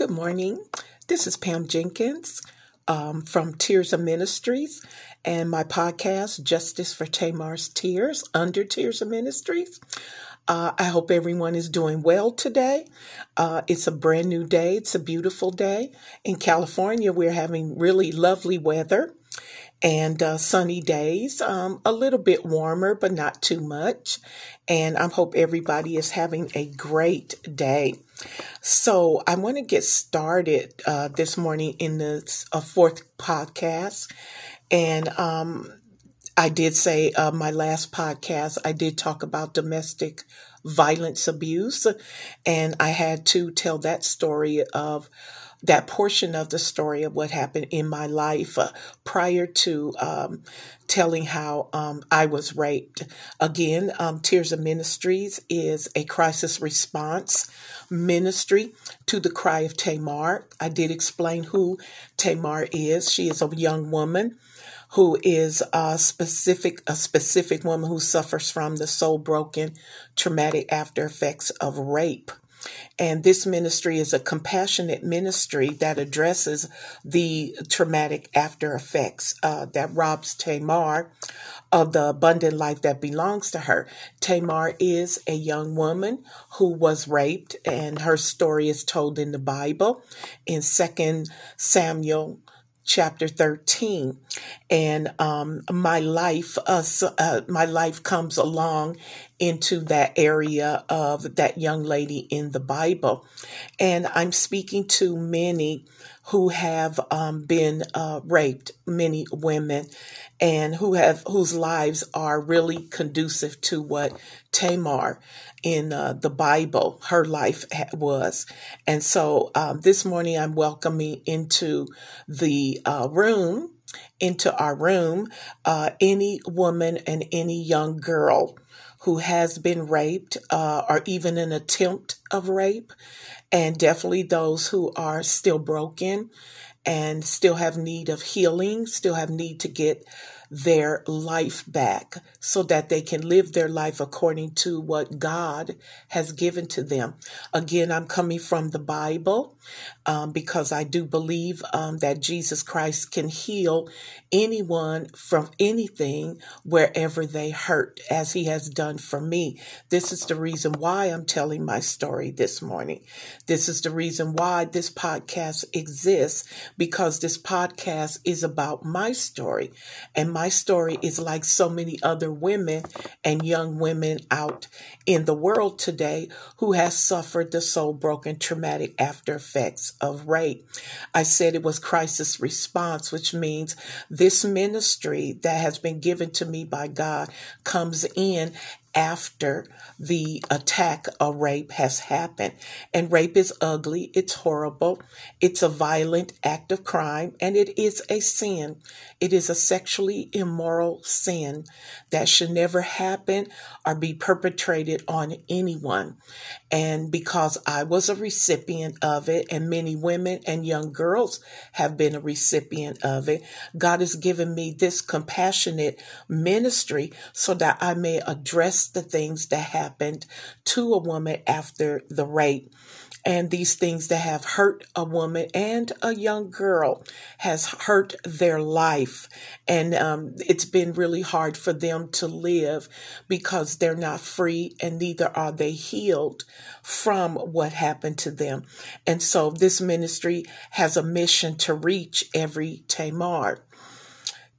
Good morning. This is Pam Jenkins from Tears of Ministries and my podcast, Justice for Tamar's Tears, under Tears of Ministries. I hope everyone is doing well today. It's a brand new day. It's a beautiful day. In California, we're having really lovely weather and sunny days, a little bit warmer, but not too much. And I hope everybody is having a great day. So I want to get started this morning in this fourth podcast. And I did say my last podcast, I did talk about domestic violence abuse. And I had to tell that story of that portion of the story of what happened in my life prior to telling how I was raped. Again, Tears of Ministries is a crisis response ministry to the cry of Tamar. I did explain who Tamar is. She is a young woman who is a specific woman who suffers from the soul-broken traumatic after effects of rape. And this ministry is a compassionate ministry that addresses the traumatic after effects that robs Tamar of the abundant life that belongs to her. Tamar is a young woman who was raped, and her story is told in the Bible in 2 Samuel chapter 13. And my life comes along into that area of that young lady in the Bible. And I'm speaking to many who have been raped, many women, and whose lives are really conducive to what Tamar in the Bible, her life was. And so this morning I'm welcoming into the room, into our room, any woman and any young girl who has been raped or even an attempt of rape, and definitely those who are still broken and still have need of healing, still have need to get their life back so that they can live their life according to what God has given to them. Again, I'm coming from the Bible because I do believe that Jesus Christ can heal anyone from anything wherever they hurt, as he has done for me. This is the reason why I'm telling my story this morning. This is the reason why this podcast exists, because this podcast is about my story. And my story is like so many other women and young women out in the world today who has suffered the soul-broken traumatic after effects of rape. I said it was crisis response, which means this ministry that has been given to me by God comes in after the attack of rape has happened. And rape is ugly. It's horrible. It's a violent act of crime, and it is a sin. It is a sexually immoral sin that should never happen or be perpetrated on anyone. And because I was a recipient of it, and many women and young girls have been a recipient of it, God has given me this compassionate ministry so that I may address the things that happened to a woman after the rape, and these things that have hurt a woman and a young girl, has hurt their life. And it's been really hard for them to live because they're not free and neither are they healed from what happened to them. And so this ministry has a mission to reach every Tamar.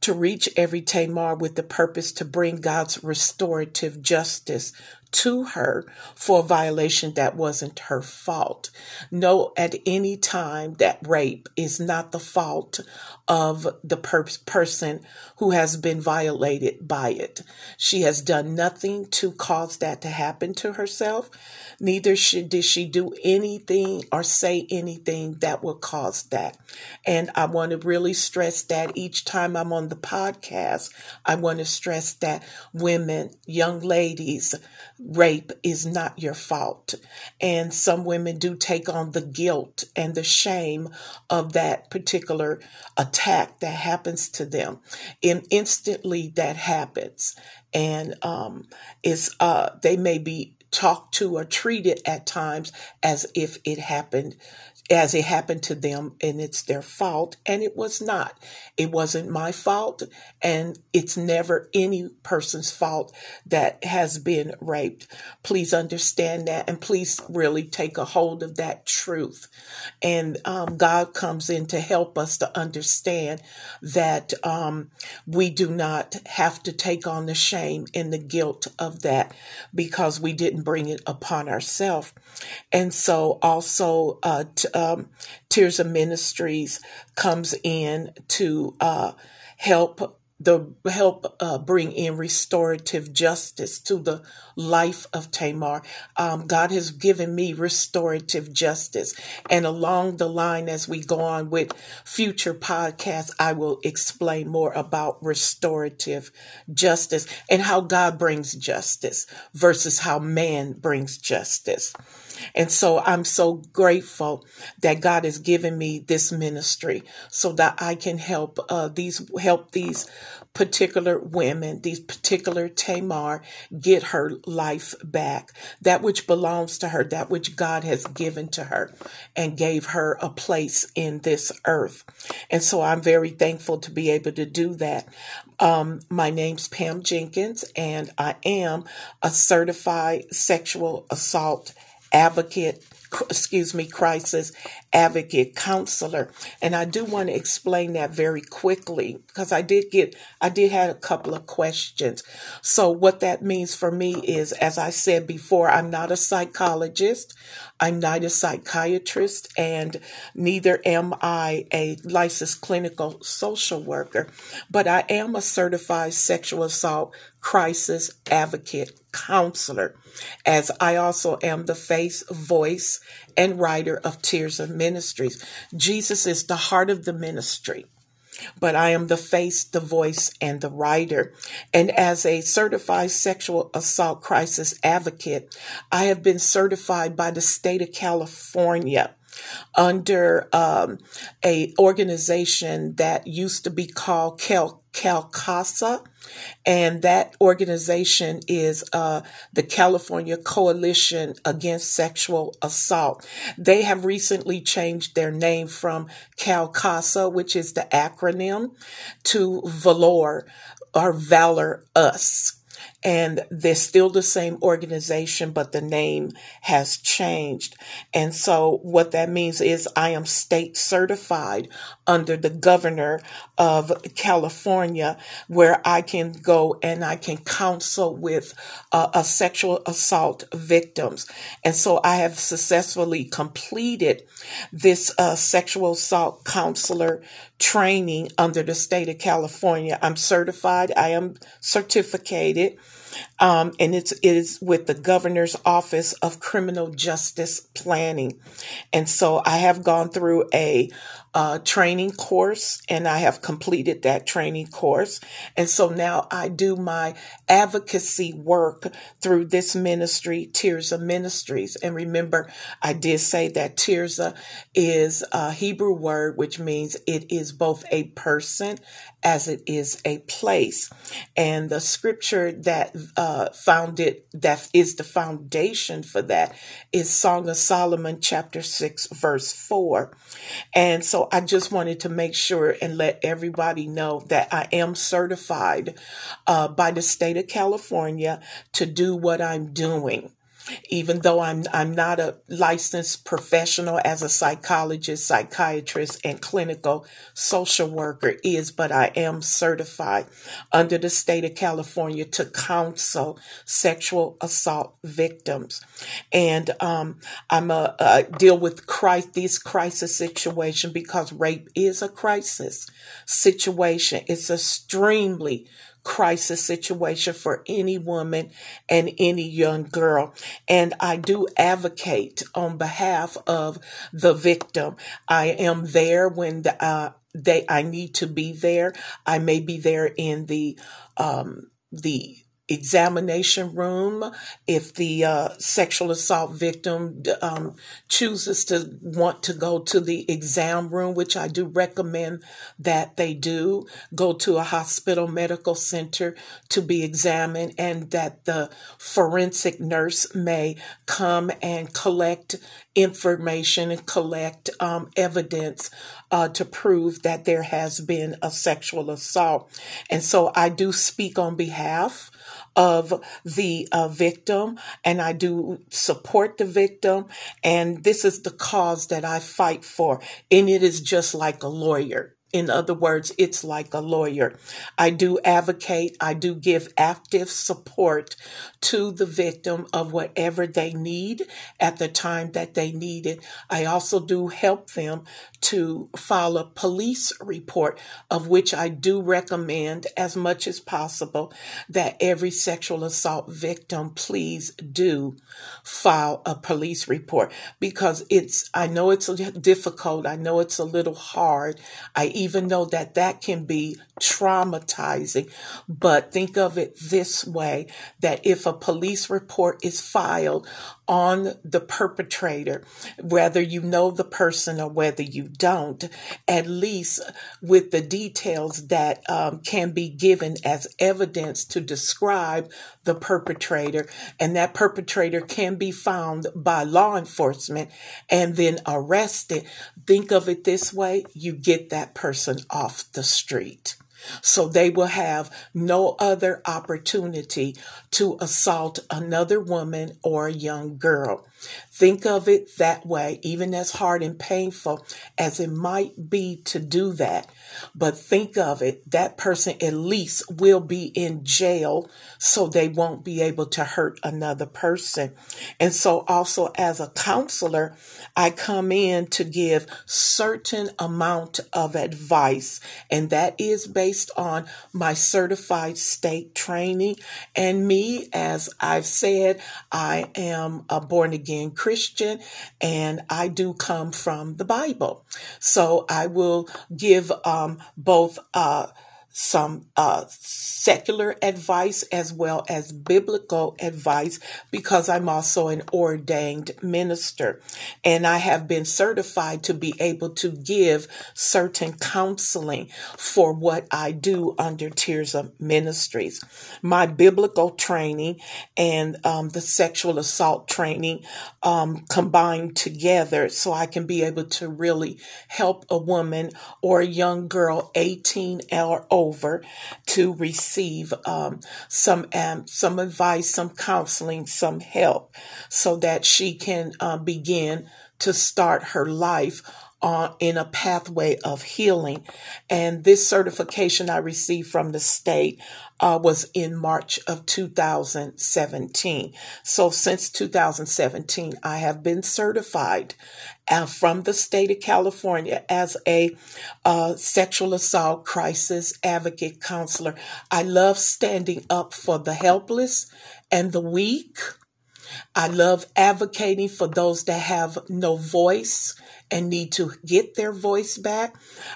To reach every Tamar with the purpose to bring God's restorative justice to her for a violation that wasn't her fault. Know at any time that rape is not the fault of the person who has been violated by it. She has done nothing to cause that to happen to herself. Neither did she do anything or say anything that will cause that. And I want to really stress that each time I'm on the podcast, I want to stress that women, young ladies, rape is not your fault. And some women do take on the guilt and the shame of that particular attack that happens to them. And instantly that happens. And they may be talked to or treated at times as if it happened, as it happened to them and it's their fault. And it was not. It wasn't my fault. And it's never any person's fault that has been raped. Please understand that. And please really take a hold of that truth. And God comes in to help us to understand that we do not have to take on the shame and the guilt of that because we didn't bring it upon ourselves. And so also Tears of Ministries comes in to help bring in restorative justice to the life of Tamar. God has given me restorative justice. And along the line, as we go on with future podcasts, I will explain more about restorative justice and how God brings justice versus how man brings justice. And so I'm so grateful that God has given me this ministry so that I can help these particular women, these particular Tamar, get her life back, that which belongs to her, that which God has given to her and gave her a place in this earth. And so I'm very thankful to be able to do that. My name's Pam Jenkins, and I am a certified sexual assault crisis advocate counselor. And I do want to explain that very quickly because I did have a couple of questions. So what that means for me is, as I said before, I'm not a psychologist, I'm not a psychiatrist, and neither am I a licensed clinical social worker, but I am a certified sexual assault crisis advocate counselor, as I also am the face, voice, and writer of Tears of Ministries. Jesus is the heart of the ministry, but I am the face, the voice, and the writer. And as a certified sexual assault crisis advocate, I have been certified by the state of California under a organization that used to be called CALCASA, and that organization is the California Coalition Against Sexual Assault. They have recently changed their name from CALCASA, which is the acronym, to VALOR, or VALOR US. And they're still the same organization, but the name has changed. And so what that means is I am state certified under the governor of California, where I can go and I can counsel with a sexual assault victims. And so I have successfully completed this sexual assault counselor training under the state of California. I'm certified. I am certificated. And it is with the governor's office of criminal justice planning. And so I have gone through a training course, and I have completed that training course. And so now I do my advocacy work through this ministry, Tears of Ministries. And remember, I did say that Tears is a Hebrew word, which means it is both a person as it is a place. And the scripture that is the foundation for that is Song of Solomon, chapter 6, verse 4. And so I just wanted to make sure and let everybody know that I am certified by the state of California to do what I'm doing. Even though I'm not a licensed professional as a psychologist, psychiatrist, and clinical social worker is, but I am certified under the state of California to counsel sexual assault victims. And I deal with these crisis situations because rape is a crisis situation. It's extremely crisis situation for any woman and any young girl. And I do advocate on behalf of the victim. I am there when I need to be there. I may be there in the examination room. If the sexual assault victim chooses to want to go to the exam room, which I do recommend that they do, go to a hospital medical center to be examined, and that the forensic nurse may come and collect information and collect evidence to prove that there has been a sexual assault. And so I do speak on behalf of the victim, and I do support the victim, and this is the cause that I fight for, and it is just like a lawyer. In other words, it's like a lawyer. I do advocate, I do give active support to the victim of whatever they need at the time that they need it. I also do help them to file a police report, of which I do recommend as much as possible that every sexual assault victim, please do file a police report, because I know it's difficult. I know it's a little hard. Even though that can be traumatizing, but think of it this way, that if a police report is filed on the perpetrator, whether you know the person or whether you don't, at least with the details that can be given as evidence to describe the perpetrator, and that perpetrator can be found by law enforcement and then arrested, think of it this way, you get that person off the street. So they will have no other opportunity to assault another woman or a young girl. Think of it that way, even as hard and painful as it might be to do that. But think of it, that person at least will be in jail, so they won't be able to hurt another person. And so also as a counselor, I come in to give certain amount of advice, and that is based on my certified state training. And me, as I've said, I am a born again Christian, and I do come from the Bible. So I will give both some secular advice as well as biblical advice, because I'm also an ordained minister, and I have been certified to be able to give certain counseling for what I do under Tears of Ministries. My biblical training and the sexual assault training combined together, so I can be able to really help a woman or a young girl 18 or over to receive some advice, some counseling, some help, so that she can begin to start her life in a pathway of healing. And this certification I received from the state was in March of 2017. So since 2017, I have been certified from the state of California as a sexual assault crisis advocate counselor. I love standing up for the helpless and the weak. I love advocating for those that have no voice and need to get their voice back.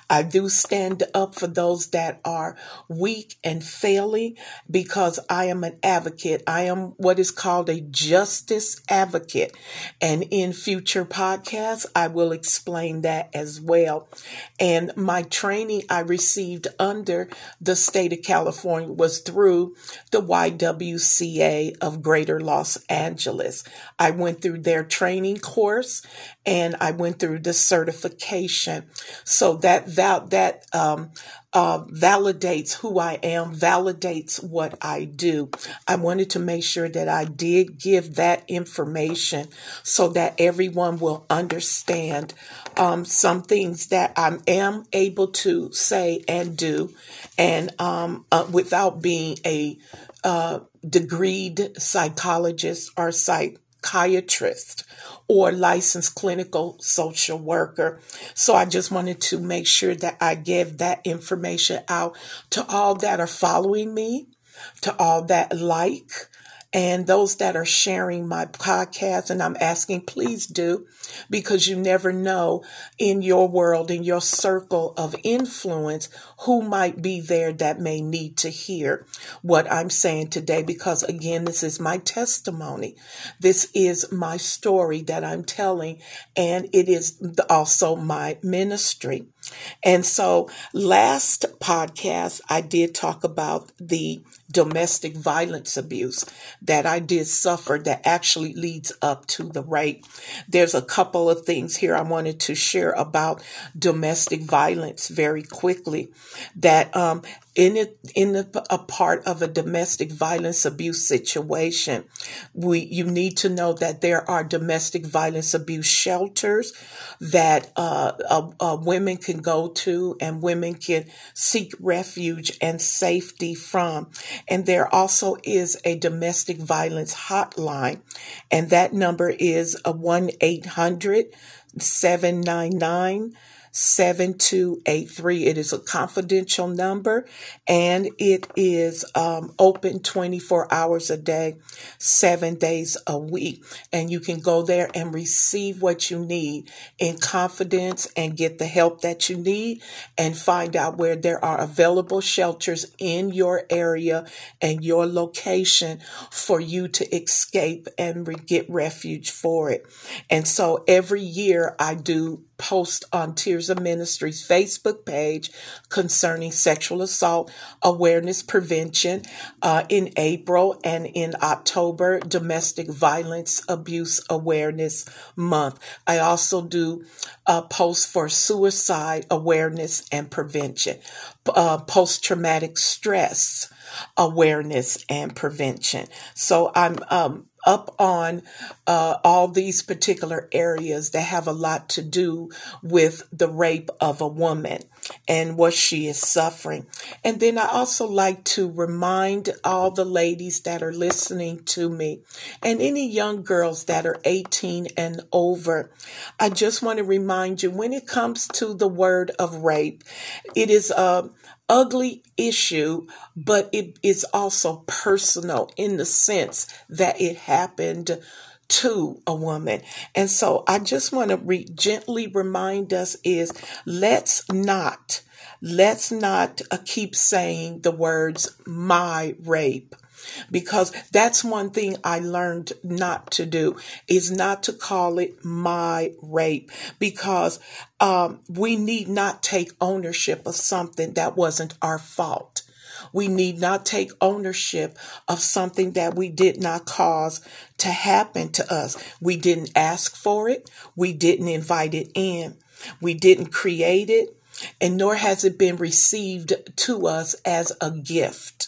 I do stand up for those that are weak and failing, because I am an advocate. I am what is called a justice advocate. And in future podcasts, I will explain that as well. And my training I received under the state of California was through the YWCA of Greater Los Angeles. I went through their training course, and I went through the certification. So that validates who I am, validates what I do. I wanted to make sure that I did give that information so that everyone will understand some things that I am able to say and do, and without being a degreed psychologist or psychiatrist or licensed clinical social worker. So I just wanted to make sure that I give that information out to all that are following me, to all that like and those that are sharing my podcast, and I'm asking, please do, because you never know in your world, in your circle of influence, who might be there that may need to hear what I'm saying today. Because again, this is my testimony. This is my story that I'm telling, and it is also my ministry. And so last podcast, I did talk about the domestic violence abuse that I did suffer that actually leads up to the rape. There's a couple of things here I wanted to share about domestic violence very quickly, that in a part of a domestic violence abuse situation, you need to know that there are domestic violence abuse shelters that women can go to, and women can seek refuge and safety from. And there also is a domestic violence hotline, and that number is 1-800-799-7283. It is a confidential number, and it is open 24 hours a day, 7 days a week. And you can go there and receive what you need in confidence and get the help that you need, and find out where there are available shelters in your area and your location for you to escape and get refuge for it. And so every year I do post on Tears of Ministries Facebook page concerning sexual assault awareness prevention in April, and in October, Domestic Violence Abuse Awareness Month. I also do posts for suicide awareness and prevention, post-traumatic stress awareness and prevention. So I'm up on all these particular areas that have a lot to do with the rape of a woman and what she is suffering. And then I also like to remind all the ladies that are listening to me, and any young girls that are 18 and over, I just want to remind you, when it comes to the word of rape, it is a ugly issue, but it is also personal in the sense that it happened to a woman. And so I just want to gently remind us is, let's not keep saying the words "my rape," because that's one thing I learned not to do, is not to call it my rape, because we need not take ownership of something that wasn't our fault. We need not take ownership of something that we did not cause to happen to us. We didn't ask for it. We didn't invite it in. We didn't create it, and nor has it been received to us as a gift.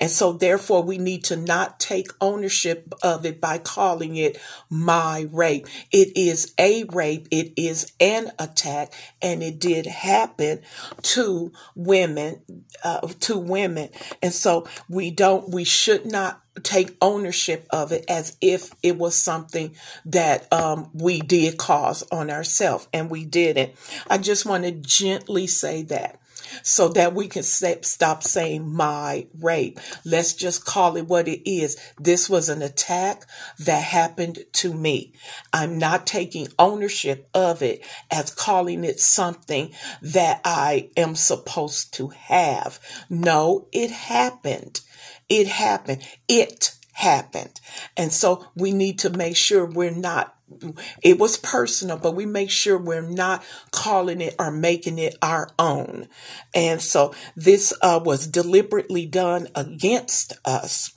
And so therefore, we need to not take ownership of it by calling it my rape. It is a rape. It is an attack. And it did happen to women, And so we should not take ownership of it as if it was something that we did cause on ourselves, and we didn't. I just want to gently say that, so that we can stop saying my rape. Let's just call it what it is. This was an attack that happened to me. I'm not taking ownership of it as calling it something that I am supposed to have. No, it happened. It happened. It happened. And so we need to make sure it was personal, but we make sure we're not calling it or making it our own. And so this was deliberately done against us.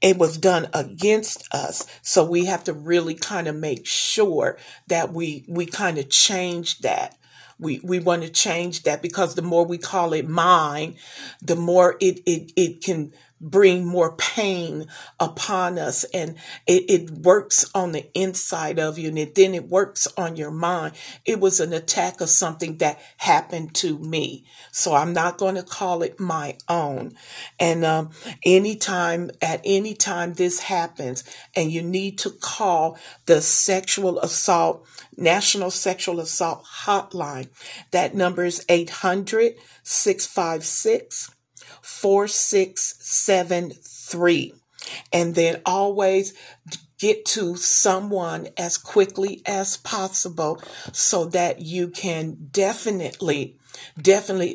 It was done against us. So we have to really kind of make sure that we kind of change that. We want to change that, because the more we call it mine, the more it can bring more pain upon us, and it works on the inside of you, and then it works on your mind. It was an attack of something that happened to me, so I'm not going to call it my own. And at any time this happens, and you need to call the National Sexual Assault Hotline. That number is 800-656-4673. And then always get to someone as quickly as possible so that you can definitely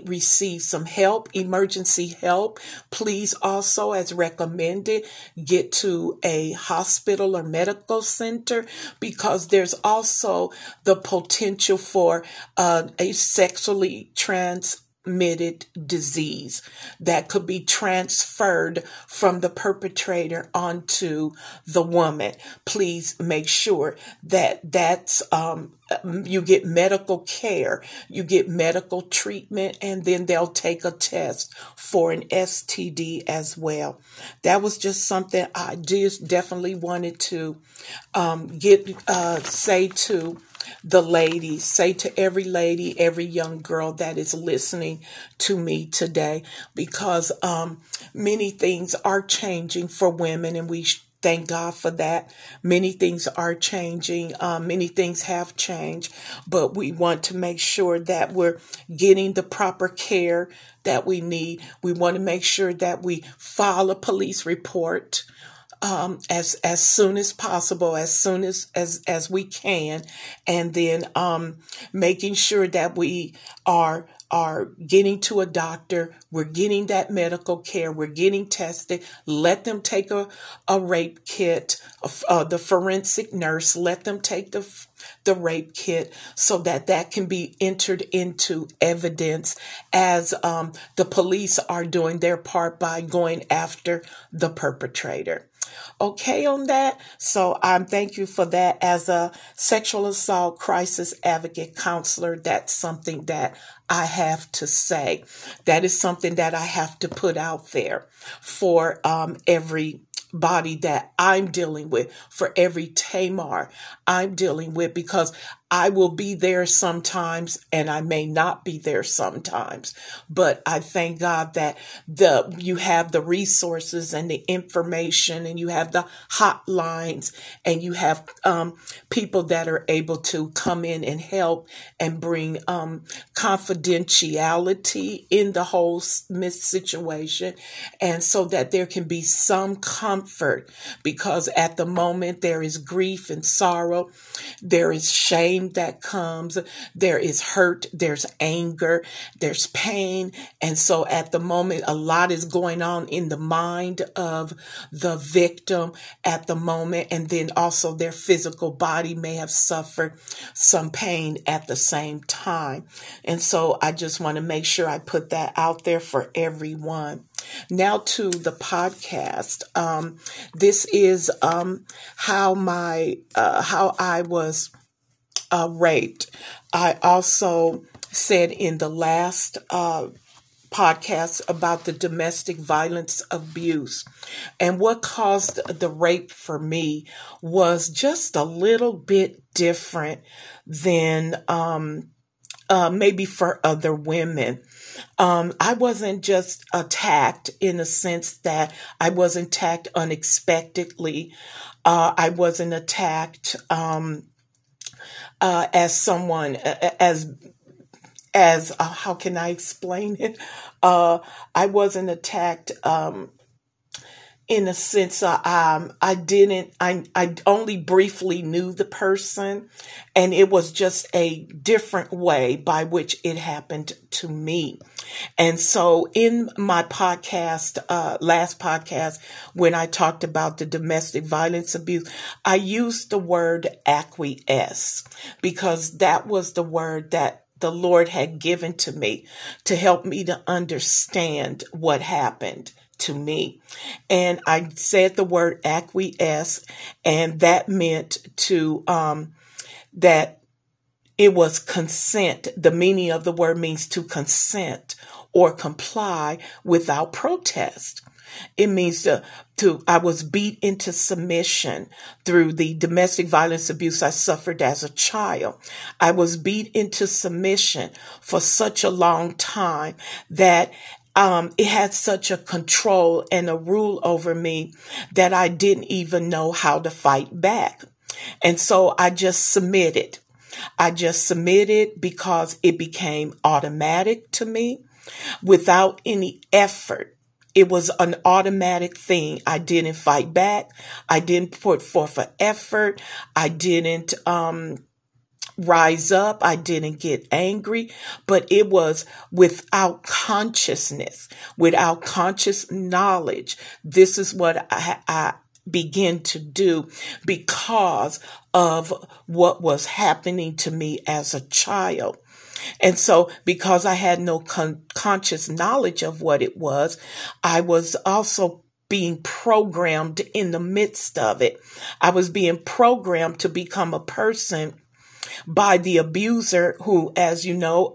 receive some help, emergency help. Please also, as recommended, get to a hospital or medical center, because there's also the potential for a sexually transmitted disease that could be transferred from the perpetrator onto the woman. Please make sure that that's you get medical care, you get medical treatment, and then they'll take a test for an STD as well. That was just something I just definitely wanted to say to the ladies, say to every lady, every young girl that is listening to me today, because many things are changing for women, and we thank God for that. Many things are changing. Many things have changed, but we want to make sure that we're getting the proper care that we need. We want to make sure that we file a police report as soon as possible, as soon as we can, and then making sure that we are getting to a doctor, we're getting that medical care, we're getting tested, let them take a rape kit, the forensic nurse, let them take the rape kit so that can be entered into evidence as the police are doing their part by going after the perpetrator. Okay on that. So I'm thank you for that. As a sexual assault crisis advocate counselor, that's something that I have to say. That is something that I have to put out there for everybody that I'm dealing with, for every Tamar I'm dealing with, because I will be there sometimes and I may not be there sometimes, but I thank God that you have the resources and the information, and you have the hotlines, and you have people that are able to come in and help and bring confidentiality in the whole situation, and so that there can be some comfort, because at the moment there is grief and sorrow, there is shame that comes, there is hurt, there's anger, there's pain. And so at the moment, a lot is going on in the mind of the victim at the moment. And then also their physical body may have suffered some pain at the same time. And so I just want to make sure I put that out there for everyone. Now to the podcast. This is how I was raped. I also said in the last podcast about the domestic violence abuse, and what caused the rape for me was just a little bit different than maybe for other women. I wasn't just attacked in the sense that I wasn't attacked unexpectedly. I wasn't attacked how can I explain it? I wasn't attacked in a sense. I only briefly knew the person, and it was just a different way by which it happened to me. And so in my podcast, last podcast, when I talked about the domestic violence abuse, I used the word acquiesce, because that was the word that the Lord had given to me to help me to understand what happened to me. And I said the word acquiesce, and that meant to, that it was consent. The meaning of the word means to consent or comply without protest. It means I was beat into submission through the domestic violence abuse I suffered as a child. I was beat into submission for such a long time that it had such a control and a rule over me that I didn't even know how to fight back. And so I just submitted. I just submitted because it became automatic to me without any effort. It was an automatic thing. I didn't fight back. I didn't put forth an effort. I didn't rise up. I didn't get angry, but it was without consciousness, without conscious knowledge. This is what I begin to do because of what was happening to me as a child. And so because I had no conscious knowledge of what it was, I was also being programmed in the midst of it. I was being programmed to become a person by the abuser who, as you know,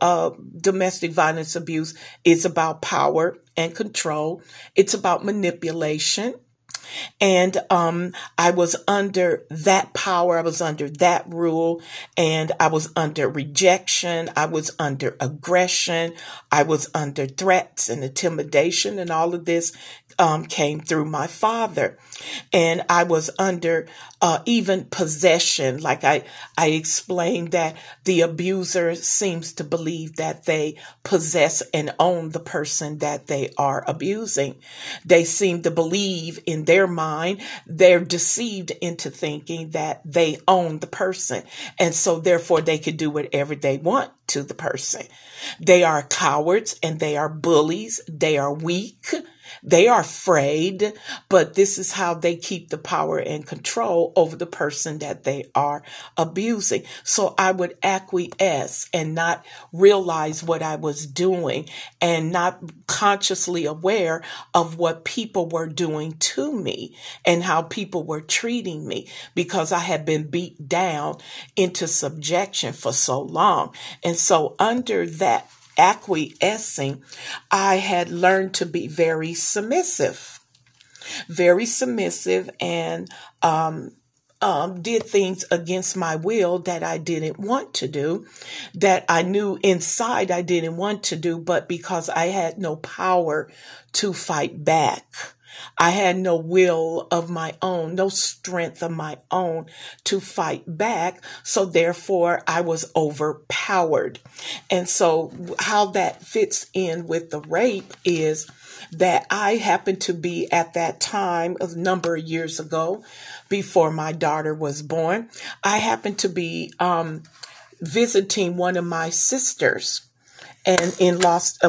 domestic violence abuse is about power and control. It's about manipulation. And I was under that power, I was under that rule, and I was under rejection, I was under aggression, I was under threats and intimidation, and all of this came through my father. And I was under even possession. Like I explained that the abuser seems to believe that they possess and own the person that they are abusing. They seem to believe in their mind, they're deceived into thinking that they own the person. And so therefore they can do whatever they want to the person. They are cowards and they are bullies. They are weak. They are afraid, but this is how they keep the power and control over the person that they are abusing. So I would acquiesce and not realize what I was doing and not consciously aware of what people were doing to me and how people were treating me because I had been beat down into subjection for so long. And so under that acquiescing, I had learned to be very submissive and, did things against my will that I didn't want to do, that I knew inside I didn't want to do, but because I had no power to fight back. I had no will of my own, no strength of my own to fight back. So therefore, I was overpowered. And so how that fits in with the rape is that I happened to be at that time a number of years ago before my daughter was born. I happened to be visiting one of my sisters. And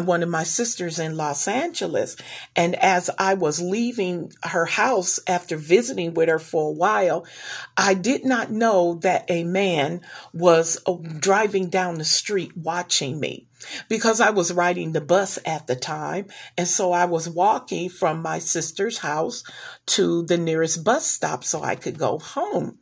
one of my sisters in Los Angeles. And as I was leaving her house after visiting with her for a while, I did not know that a man was driving down the street watching me. Because I was riding the bus at the time. And so I was walking from my sister's house to the nearest bus stop so I could go home.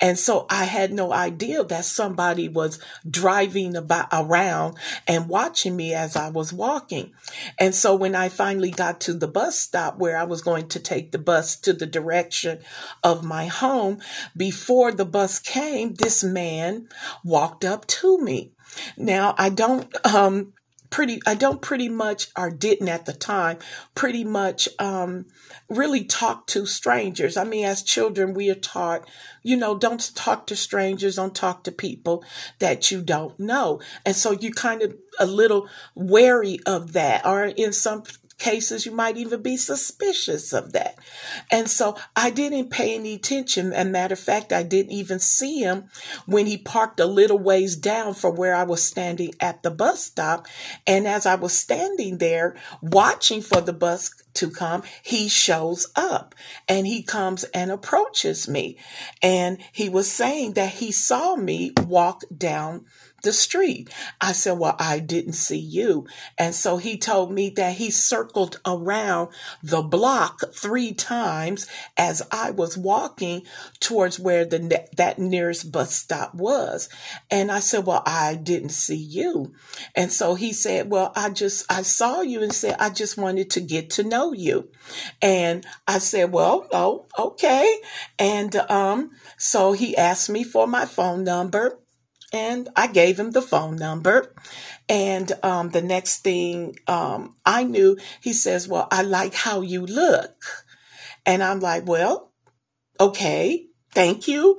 And so I had no idea that somebody was driving around and watching me as I was walking. And so when I finally got to the bus stop where I was going to take the bus to the direction of my home, before the bus came, this man walked up to me. Now, I didn't at the time really talk to strangers. I mean, as children, we are taught, you know, don't talk to strangers, don't talk to people that you don't know. And so you kind of a little wary of that, or in some cases, you might even be suspicious of that. And so I didn't pay any attention. As a matter of fact, I didn't even see him when he parked a little ways down from where I was standing at the bus stop. And as I was standing there watching for the bus to come, he shows up and he comes and approaches me. And he was saying that he saw me walk down the street. I said, well, I didn't see you. And so he told me that he circled around the block 3 times as I was walking towards where that nearest bus stop was. And I said, well, I didn't see you. And so he said, well, I saw you and said, I just wanted to get to know you. And I said, well, oh, okay. And so he asked me for my phone number. And I gave him the phone number. And the next thing I knew, he says, well, I like how you look. And I'm like, well, okay. thank you.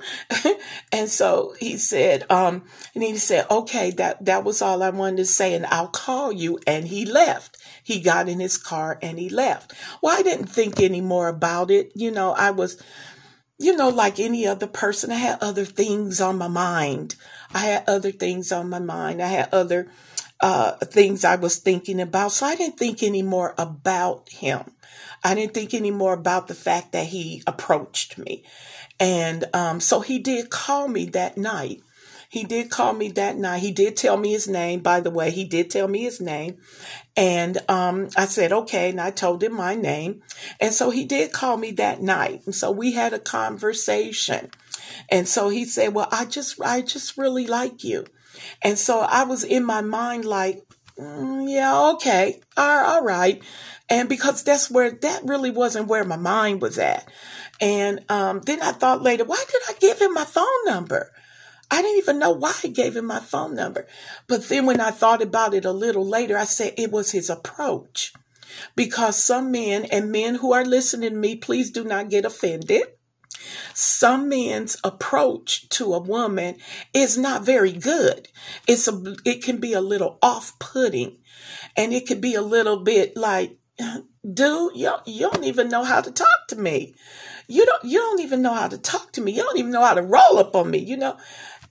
And so he said, and he said, okay, that was all I wanted to say, and I'll call you. And he left. He got in his car and he left. Well, I didn't think any more about it. You know, I was, you know, like any other person, I had other things on my mind. I had other things I was thinking about. So I didn't think any more about him. I didn't think any more about the fact that he approached me. And so he did call me that night. He did tell me his name, by the way. He did tell me his name. And I said, okay. And I told him my name. And so he did call me that night. And so we had a conversation. And so he said, well, I just really like you. And so I was in my mind like, yeah, okay. All right. And because that really wasn't where my mind was at. And then I thought later, why did I give him my phone number? I didn't even know why I gave him my phone number. But then when I thought about it a little later, I said it was his approach. Because some men, and men who are listening to me, please do not get offended. Some men's approach to a woman is not very good. It can be a little off-putting, and it can be a little bit like, dude, you don't even know how to talk to me. You don't even know how to talk to me. You don't even know how to roll up on me, you know?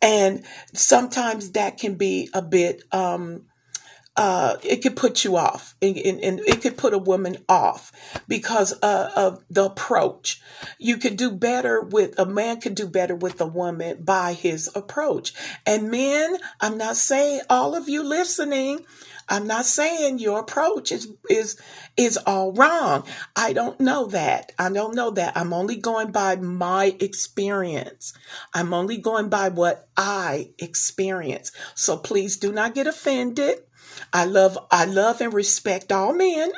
And sometimes that can be a bit, it could put you off, and it could put a woman off because of the approach. You could do better with a man, could do better with a woman by his approach. And men, I'm not saying all of you listening, I'm not saying your approach is all wrong. I don't know that. I'm only going by my experience. I'm only going by what I experience. So please do not get offended. I love and respect all men.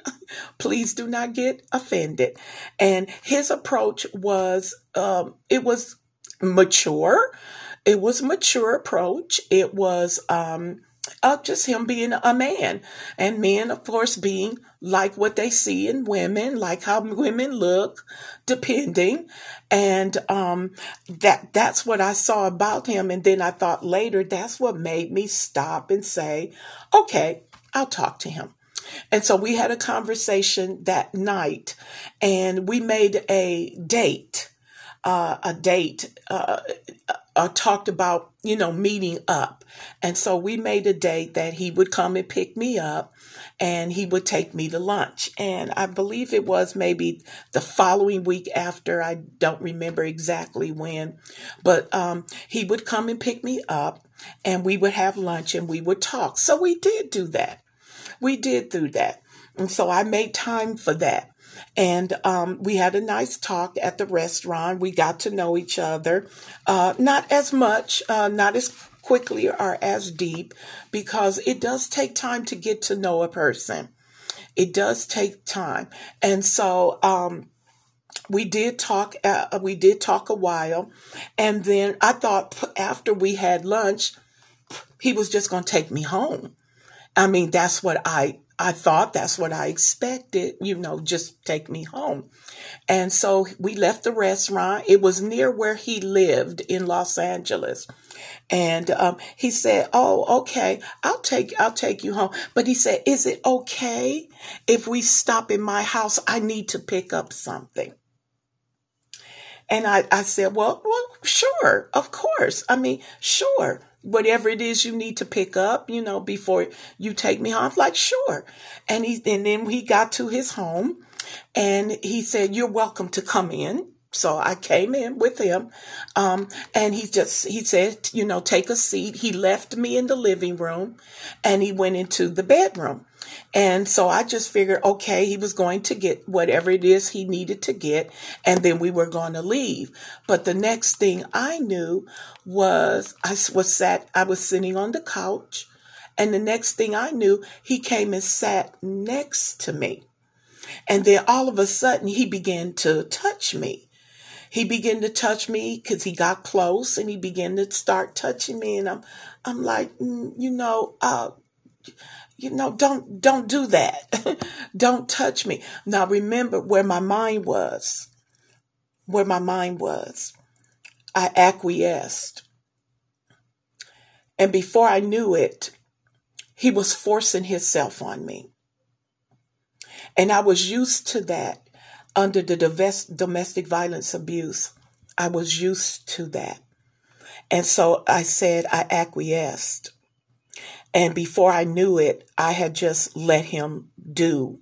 Please do not get offended. And his approach was, it was mature. It was a mature approach. It was, just him being a man, and men, of course, being like what they see in women, like how women look, depending. And that's what I saw about him. And then I thought later, that's what made me stop and say, okay, I'll talk to him. And so we had a conversation that night, and we made a date, talked about, you know, meeting up. And so we made a date that he would come and pick me up, and he would take me to lunch. And I believe it was maybe the following week after. I don't remember exactly when, but he would come and pick me up, and we would have lunch and we would talk. So we did do that. And so I made time for that. And we had a nice talk at the restaurant. We got to know each other, not as much, not as quickly or as deep, because it does take time to get to know a person. It does take time. And so we did talk a while. And then I thought after we had lunch, he was just going to take me home. I mean, that's what I thought, that's what I expected, you know, just take me home. And so we left the restaurant. It was near where he lived in Los Angeles. And he said, oh, okay, I'll take you home. But he said, is it okay if we stop in my house? I need to pick up something. And I said, well, sure, of course. I mean, sure. Whatever it is you need to pick up, you know, before you take me home. I'm like, sure. And then he got to his home, and he said, you're welcome to come in. So I came in with him. And he said, you know, take a seat. He left me in the living room, and he went into the bedroom. And so I just figured, okay, he was going to get whatever it is he needed to get, and then we were going to leave. But the next thing I knew was I was sitting on the couch, and the next thing I knew, he came and sat next to me. And then all of a sudden, he began to touch me. He began to touch me because he got close, and he began to start touching me. And I'm like, don't do that. Don't touch me. Now, remember where my mind was. I acquiesced. And before I knew it, he was forcing himself on me. And I was used to that under the domestic violence abuse. I was used to that. And so I said I acquiesced. And before I knew it, I had just let him do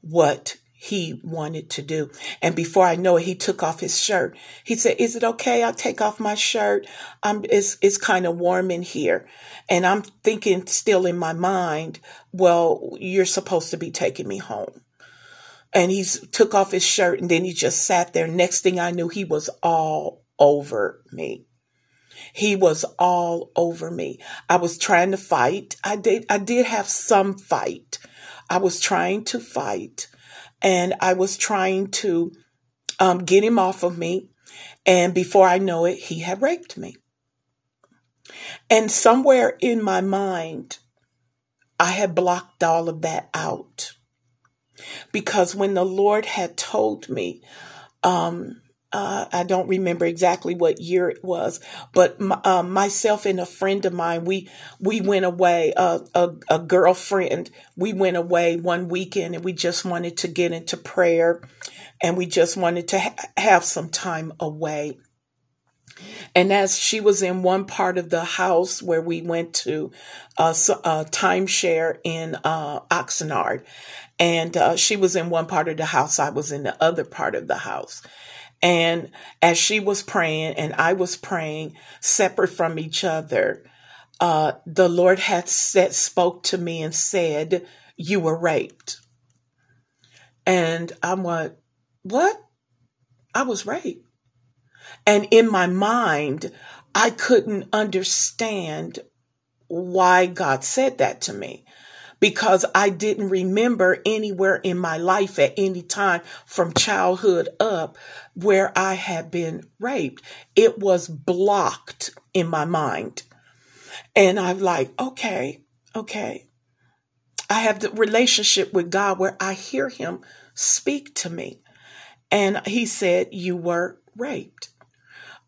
what he wanted to do. And before I know it, he took off his shirt. He said, "Is it okay? I'll take off my shirt. It's kind of warm in here." And I'm thinking still in my mind, well, you're supposed to be taking me home. And he took off his shirt and then he just sat there. Next thing I knew, he was all over me. He was all over me. I was trying to fight. I did have some fight. I was trying to fight and I was trying to get him off of me. And before I know it, he had raped me. And somewhere in my mind, I had blocked all of that out. Because when the Lord had told me, I don't remember exactly what year it was, but myself and a friend of mine, we went away, a girlfriend, we went away one weekend and we just wanted to get into prayer and we just wanted to have some time away. And as she was in one part of the house where we went to a timeshare in Oxnard, and she was in one part of the house, I was in the other part of the house. And as she was praying and I was praying separate from each other, the Lord had spoke to me and said, "You were raped." And I'm like, what? I was raped. And in my mind, I couldn't understand why God said that to me, because I didn't remember anywhere in my life at any time from childhood up where I had been raped. It was blocked in my mind. And I'm like, okay. I have the relationship with God where I hear him speak to me. And he said, "You were raped."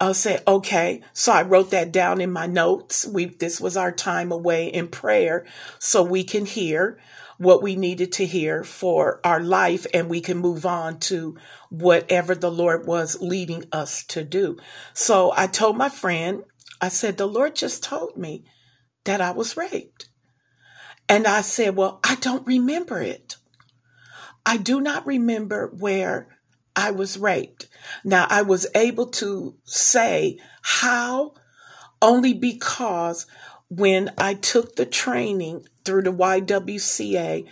I'll say, okay. So I wrote that down in my notes. This was our time away in prayer so we can hear what we needed to hear for our life and we can move on to whatever the Lord was leading us to do. So I told my friend, I said, "The Lord just told me that I was raped." And I said, "Well, I don't remember it. I do not remember where I was raped." Now, I was able to say how only because when I took the training through the YWCA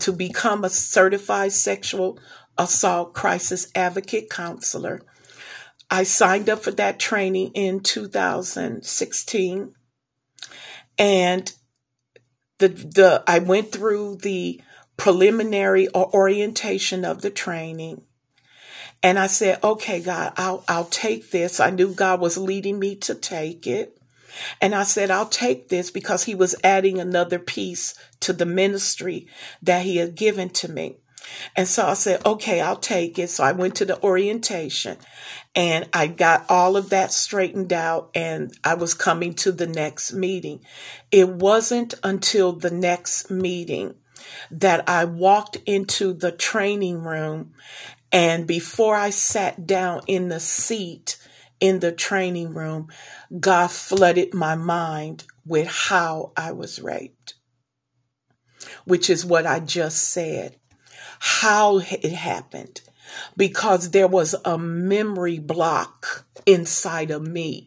to become a certified sexual assault crisis advocate counselor, I signed up for that training in 2016. And I went through the preliminary or orientation of the training. And I said, okay, God, I'll take this. I knew God was leading me to take it. And I said, I'll take this because he was adding another piece to the ministry that he had given to me. And so I said, okay, I'll take it. So I went to the orientation and I got all of that straightened out and I was coming to the next meeting. It wasn't until the next meeting that I walked into the training room. And before I sat down in the seat in the training room, God flooded my mind with how I was raped, which is what I just said, how it happened, because there was a memory block inside of me.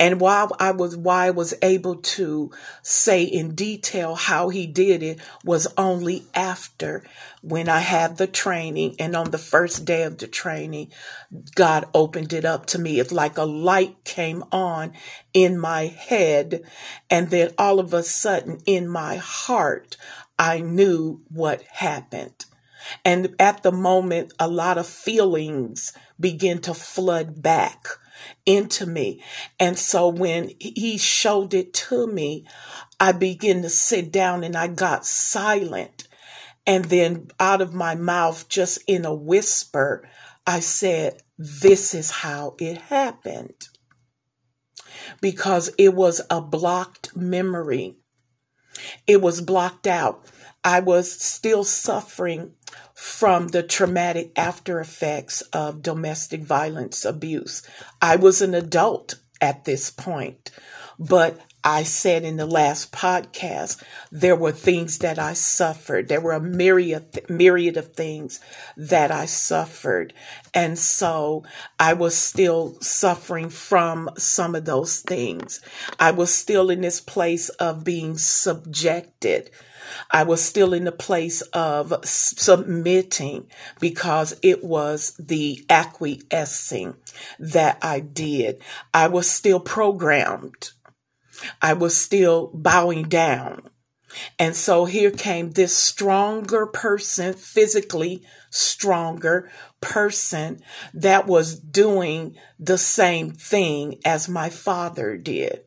And why I was able to say in detail how he did it was only after when I had the training, and on the first day of the training, God opened it up to me. It's like a light came on in my head, and then all of a sudden in my heart, I knew what happened. And at the moment, a lot of feelings began to flood back into me. And so when he showed it to me, I began to sit down and I got silent. And then out of my mouth, just in a whisper, I said, this is how it happened. Because it was a blocked memory. It was blocked out. I was still suffering from the traumatic after effects of domestic violence abuse. I was an adult at this point, but I said in the last podcast, there were things that I suffered. There were a myriad of things that I suffered. And so I was still suffering from some of those things. I was still in this place of being subjected. I was still in the place of submitting because it was the acquiescing that I did. I was still programmed. I was still bowing down. And so here came this stronger person, physically stronger person that was doing the same thing as my father did.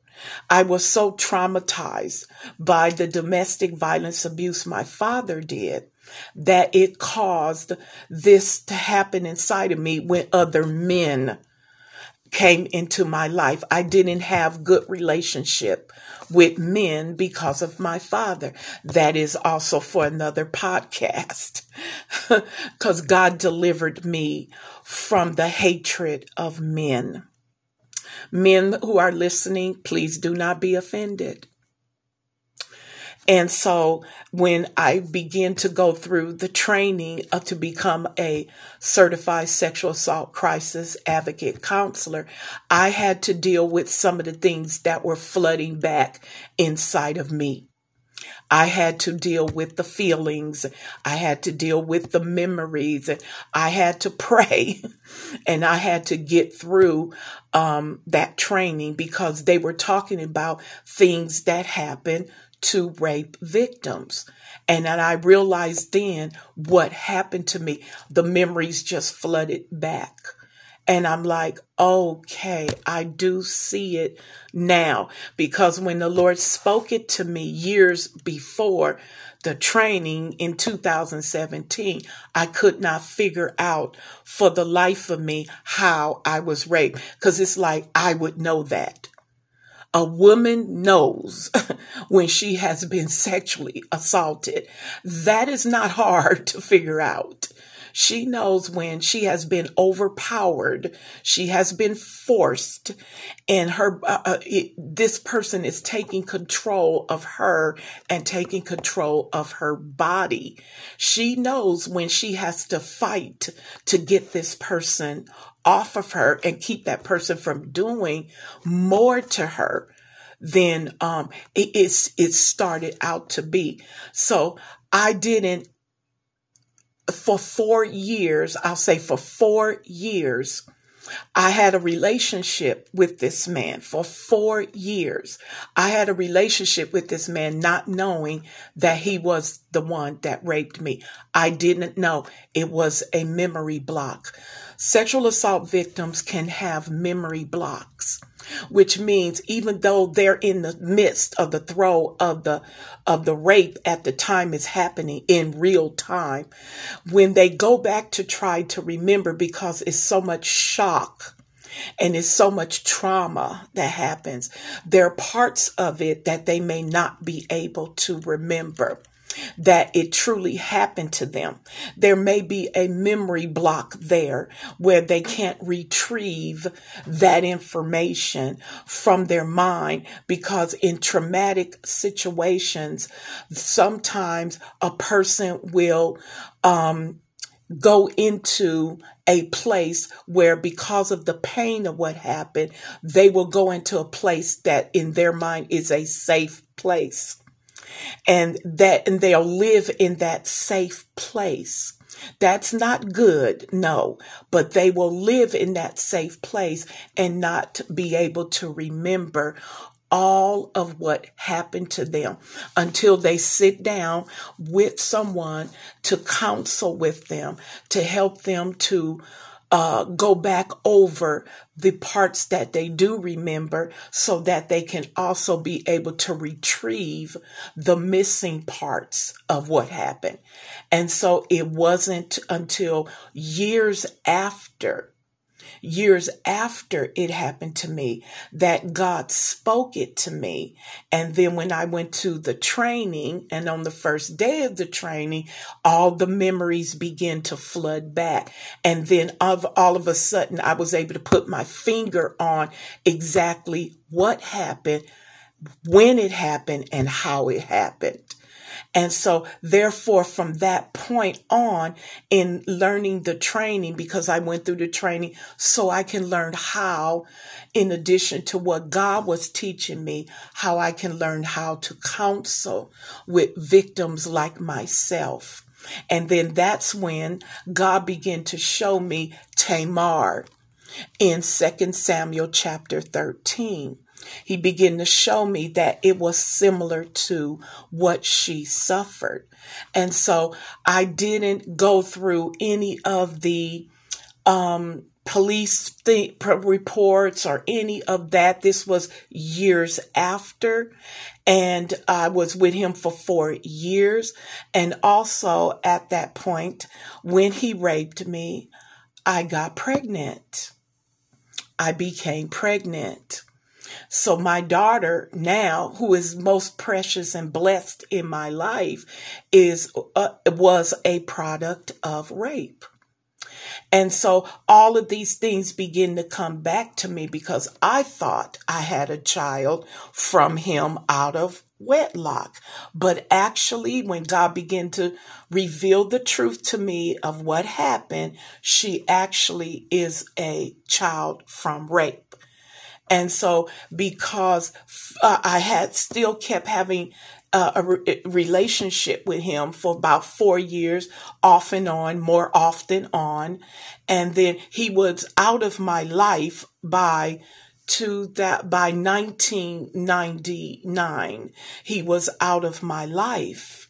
I was so traumatized by the domestic violence abuse my father did that it caused this to happen inside of me when other men came into my life. I didn't have good relationship with men because of my father. That is also for another podcast, because God delivered me from the hatred of men. Men who are listening, please do not be offended. And so when I began to go through the training to become a certified sexual assault crisis advocate counselor, I had to deal with some of the things that were flooding back inside of me. I had to deal with the feelings. I had to deal with the memories. I had to pray and I had to get through that training because they were talking about things that happened to rape victims. And then I realized then what happened to me. The memories just flooded back. And I'm like, okay, I do see it now. Because when the Lord spoke it to me years before the training in 2017, I could not figure out for the life of me how I was raped. Because it's like, I would know that. A woman knows when she has been sexually assaulted. That is not hard to figure out. She knows when she has been overpowered. She has been forced and this person is taking control of her and taking control of her body. She knows when she has to fight to get this person off of her and keep that person from doing more to her than it started out to be. So I didn't. For 4 years, I had a relationship with this man. For 4 years, I had a relationship with this man, not knowing that he was the one that raped me. I didn't know. It was a memory block. Sexual assault victims can have memory blocks, which means even though they're in the midst of the throe of the rape at the time it's happening in real time, when they go back to try to remember, because it's so much shock and it's so much trauma that happens, there are parts of it that they may not be able to remember that it truly happened to them. There may be a memory block there where they can't retrieve that information from their mind, because in traumatic situations, sometimes a person will go into a place where, because of the pain of what happened, they will go into a place that in their mind is a safe place. And they'll live in that safe place. That's not good, no, but they will live in that safe place and not be able to remember all of what happened to them until they sit down with someone to counsel with them, to help them to go back over the parts that they do remember, so that they can also be able to retrieve the missing parts of what happened. And so it wasn't until years after years after it happened to me, that God spoke it to me. And then when I went to the training, and on the first day of the training, all the memories began to flood back. And then all of a sudden, I was able to put my finger on exactly what happened, when it happened, and how it happened. And so, therefore, from that point on in learning the training, because I went through the training so I can learn how, in addition to what God was teaching me, how I can learn how to counsel with victims like myself. And then that's when God began to show me Tamar in 2 Samuel chapter 13. He began to show me that it was similar to what she suffered. And so I didn't go through any of the police reports or any of that. This was years after, and I was with him for 4 years. And also at that point, when he raped me, I got pregnant. I became pregnant. So my daughter now, who is most precious and blessed in my life, was a product of rape. And so all of these things begin to come back to me because I thought I had a child from him out of wedlock. But actually, when God began to reveal the truth to me of what happened, she actually is a child from rape. And so because I had still kept having a relationship with him for about 4 years, off and on, more often on. And then he was out of my life by 1999. He was out of my life.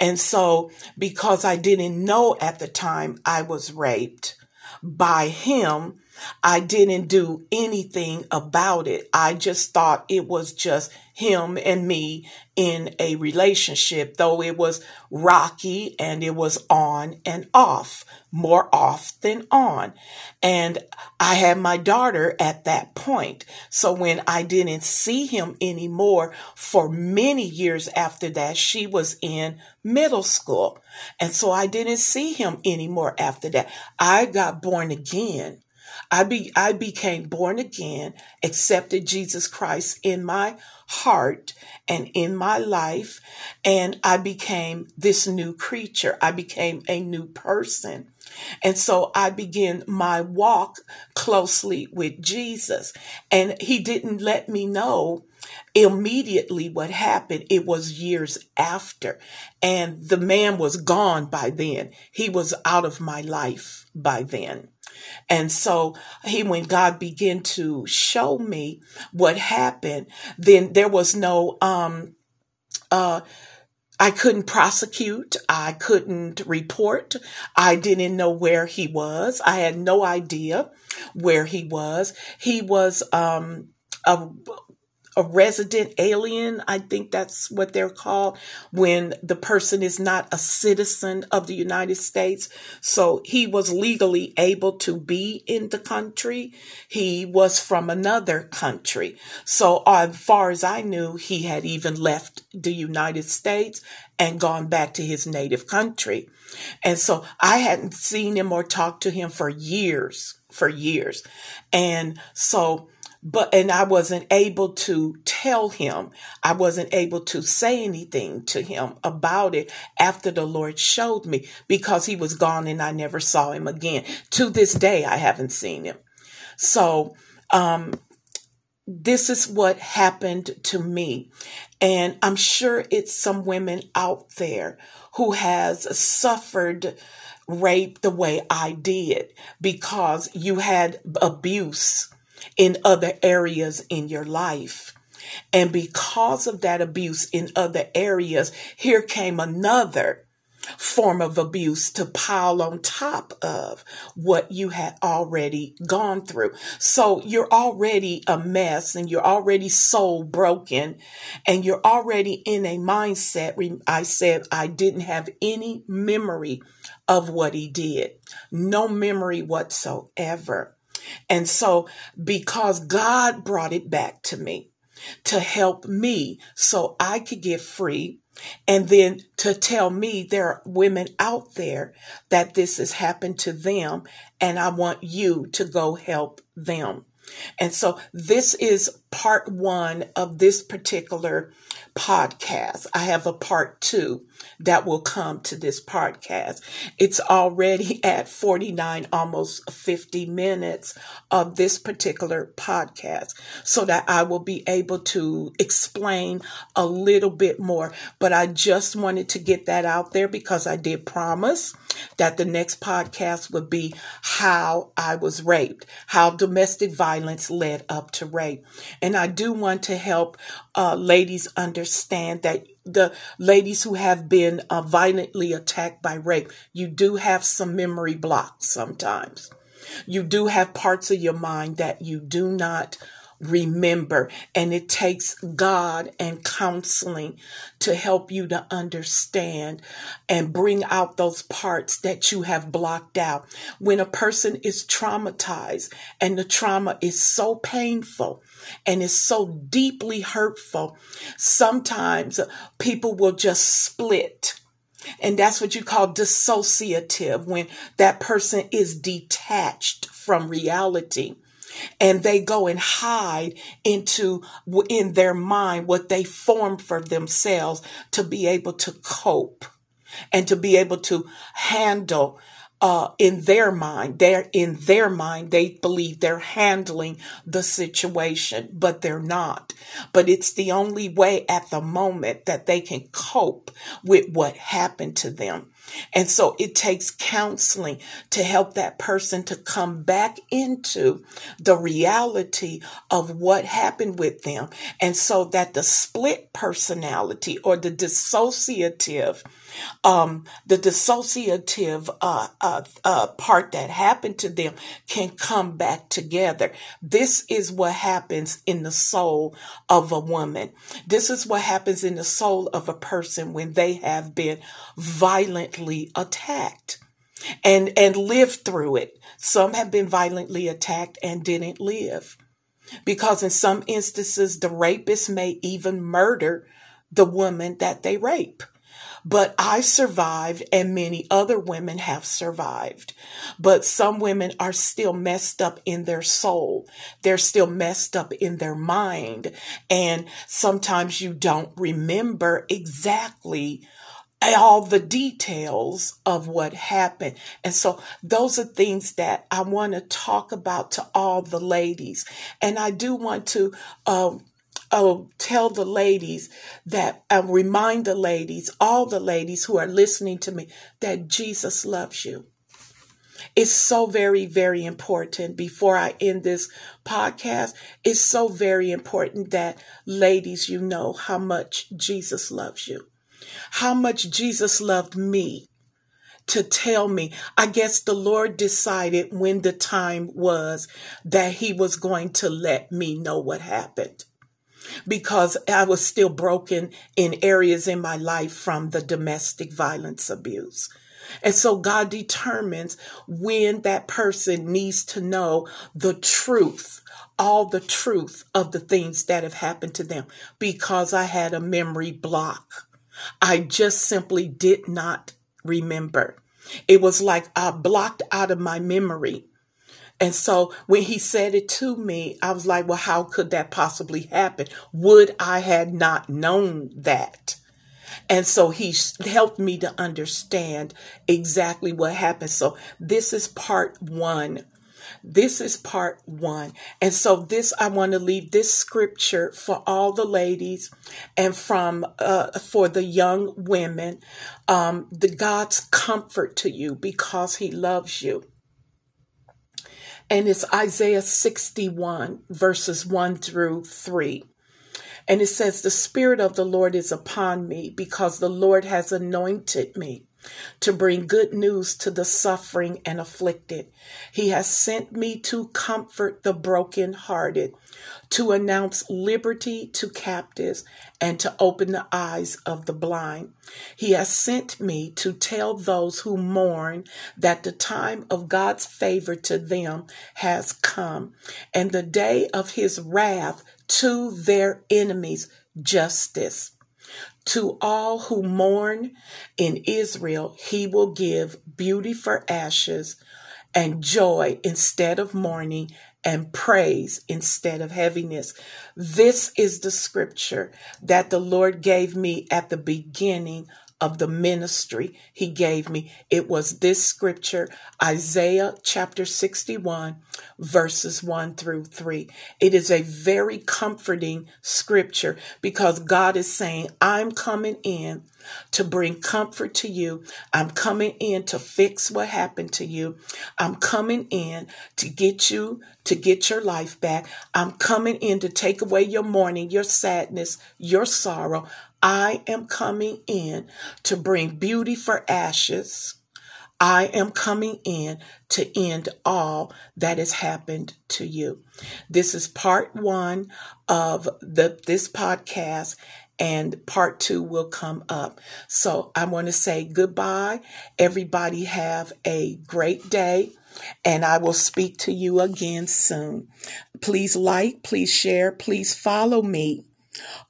And so because I didn't know at the time I was raped by him, I didn't do anything about it. I just thought it was just him and me in a relationship, though it was rocky and it was on and off, more off than on. And I had my daughter at that point. So when I didn't see him anymore for many years after that, she was in middle school. And so I didn't see him anymore after that. I got born again. I became born again, accepted Jesus Christ in my heart and in my life, and I became this new creature. I became a new person. And so I began my walk closely with Jesus, and he didn't let me know immediately what happened. It was years after, and the man was gone by then. He was out of my life by then. And so when God began to show me what happened, then there was no, I couldn't prosecute. I couldn't report. I didn't know where he was. I had no idea where he was. He was, a resident alien, I think that's what they're called, when the person is not a citizen of the United States. So he was legally able to be in the country. He was from another country. So as far as I knew, he had even left the United States and gone back to his native country. And so I hadn't seen him or talked to him for years. And I wasn't able to tell him. I wasn't able to say anything to him about it after the Lord showed me, because he was gone and I never saw him again. To this day, I haven't seen him. So this is what happened to me. And I'm sure it's some women out there who has suffered rape the way I did, because you had abuse in other areas in your life. And because of that abuse in other areas, here came another form of abuse to pile on top of what you had already gone through. So you're already a mess, and you're already soul broken, and you're already in a mindset. I said I didn't have any memory of what he did. No memory whatsoever. And so because God brought it back to me to help me so I could get free, and then to tell me there are women out there that this has happened to them, and I want you to go help them. And so this is part one of this particular podcast. I have a part two that will come to this podcast. It's already at 49, almost 50 minutes of this particular podcast, so that I will be able to explain a little bit more. But I just wanted to get that out there because I did promise that the next podcast would be how I was raped, how domestic violence led up to rape. And I do want to help ladies understand that the ladies who have been violently attacked by rape, you do have some memory blocks sometimes. You do have parts of your mind that you do not remember. And it takes God and counseling to help you to understand and bring out those parts that you have blocked out. When a person is traumatized and the trauma is so painful and is so deeply hurtful, sometimes people will just split. And that's what you call dissociative, when that person is detached from reality. And they go and hide in their mind what they form for themselves to be able to cope and to be able to handle in their mind. They believe they're handling the situation, but they're not. But it's the only way at the moment that they can cope with what happened to them. And so it takes counseling to help that person to come back into the reality of what happened with them. And so that the split personality or the dissociative part that happened to them can come back together. This is what happens in the soul of a woman. This is what happens in the soul of a person when they have been violently attacked and lived through it. Some have been violently attacked and didn't live, because in some instances, the rapist may even murder the woman that they rape. But I survived, and many other women have survived. But some women are still messed up in their soul. They're still messed up in their mind. And sometimes you don't remember exactly all the details of what happened. And so those are things that I want to talk about to all the ladies. And I do want to tell the ladies that, remind the ladies, all the ladies who are listening to me, that Jesus loves you. It's so very, very important. Before I end this podcast, it's so very important that, ladies, you know how much Jesus loves you. How much Jesus loved me to tell me. I guess the Lord decided when the time was that he was going to let me know what happened, because I was still broken in areas in my life from the domestic violence abuse. And so God determines when that person needs to know the truth, all the truth of the things that have happened to them, because I had a memory block. I just simply did not remember. It was like I blocked out of my memory. And so when he said it to me, I was like, well, how could that possibly happen? Would I had not known that? And so he helped me to understand exactly what happened. So this is part one. This is part one. And so this, I want to leave this scripture for all the ladies and for the young women, the God's comfort to you, because he loves you. And it's Isaiah 61 verses 1-3. And it says, the Spirit of the Lord is upon me, because the Lord has anointed me to bring good news to the suffering and afflicted. He has sent me to comfort the brokenhearted, to announce liberty to captives, and to open the eyes of the blind. He has sent me to tell those who mourn that the time of God's favor to them has come, and the day of his wrath to their enemies, justice. To all who mourn in Israel, he will give beauty for ashes and joy instead of mourning and praise instead of heaviness. This is the scripture that the Lord gave me at the beginning of the ministry he gave me. It was this scripture, Isaiah chapter 61, verses 1-3. It is a very comforting scripture because God is saying, I'm coming in to bring comfort to you. I'm coming in to fix what happened to you. I'm coming in to get you to get your life back. I'm coming in to take away your mourning, your sadness, your sorrow. I am coming in to bring beauty for ashes. I am coming in to end all that has happened to you. This is part one of this podcast, and part two will come up. So I want to say goodbye. Everybody have a great day, and I will speak to you again soon. Please like, please share, please follow me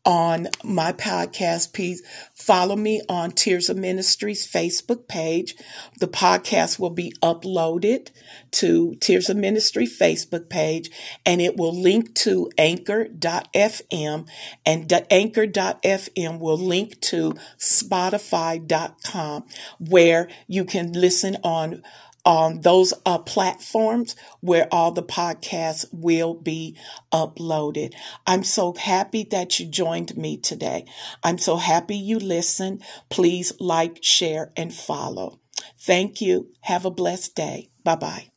on my podcast. Please follow me on Tears of Ministries Facebook page. The podcast will be uploaded to Tears of Ministry Facebook page, and it will link to anchor.fm, and anchor.fm will link to spotify.com, where you can listen on those platforms where all the podcasts will be uploaded. I'm so happy that you joined me today. I'm so happy you listened. Please like, share, and follow. Thank you. Have a blessed day. Bye-bye.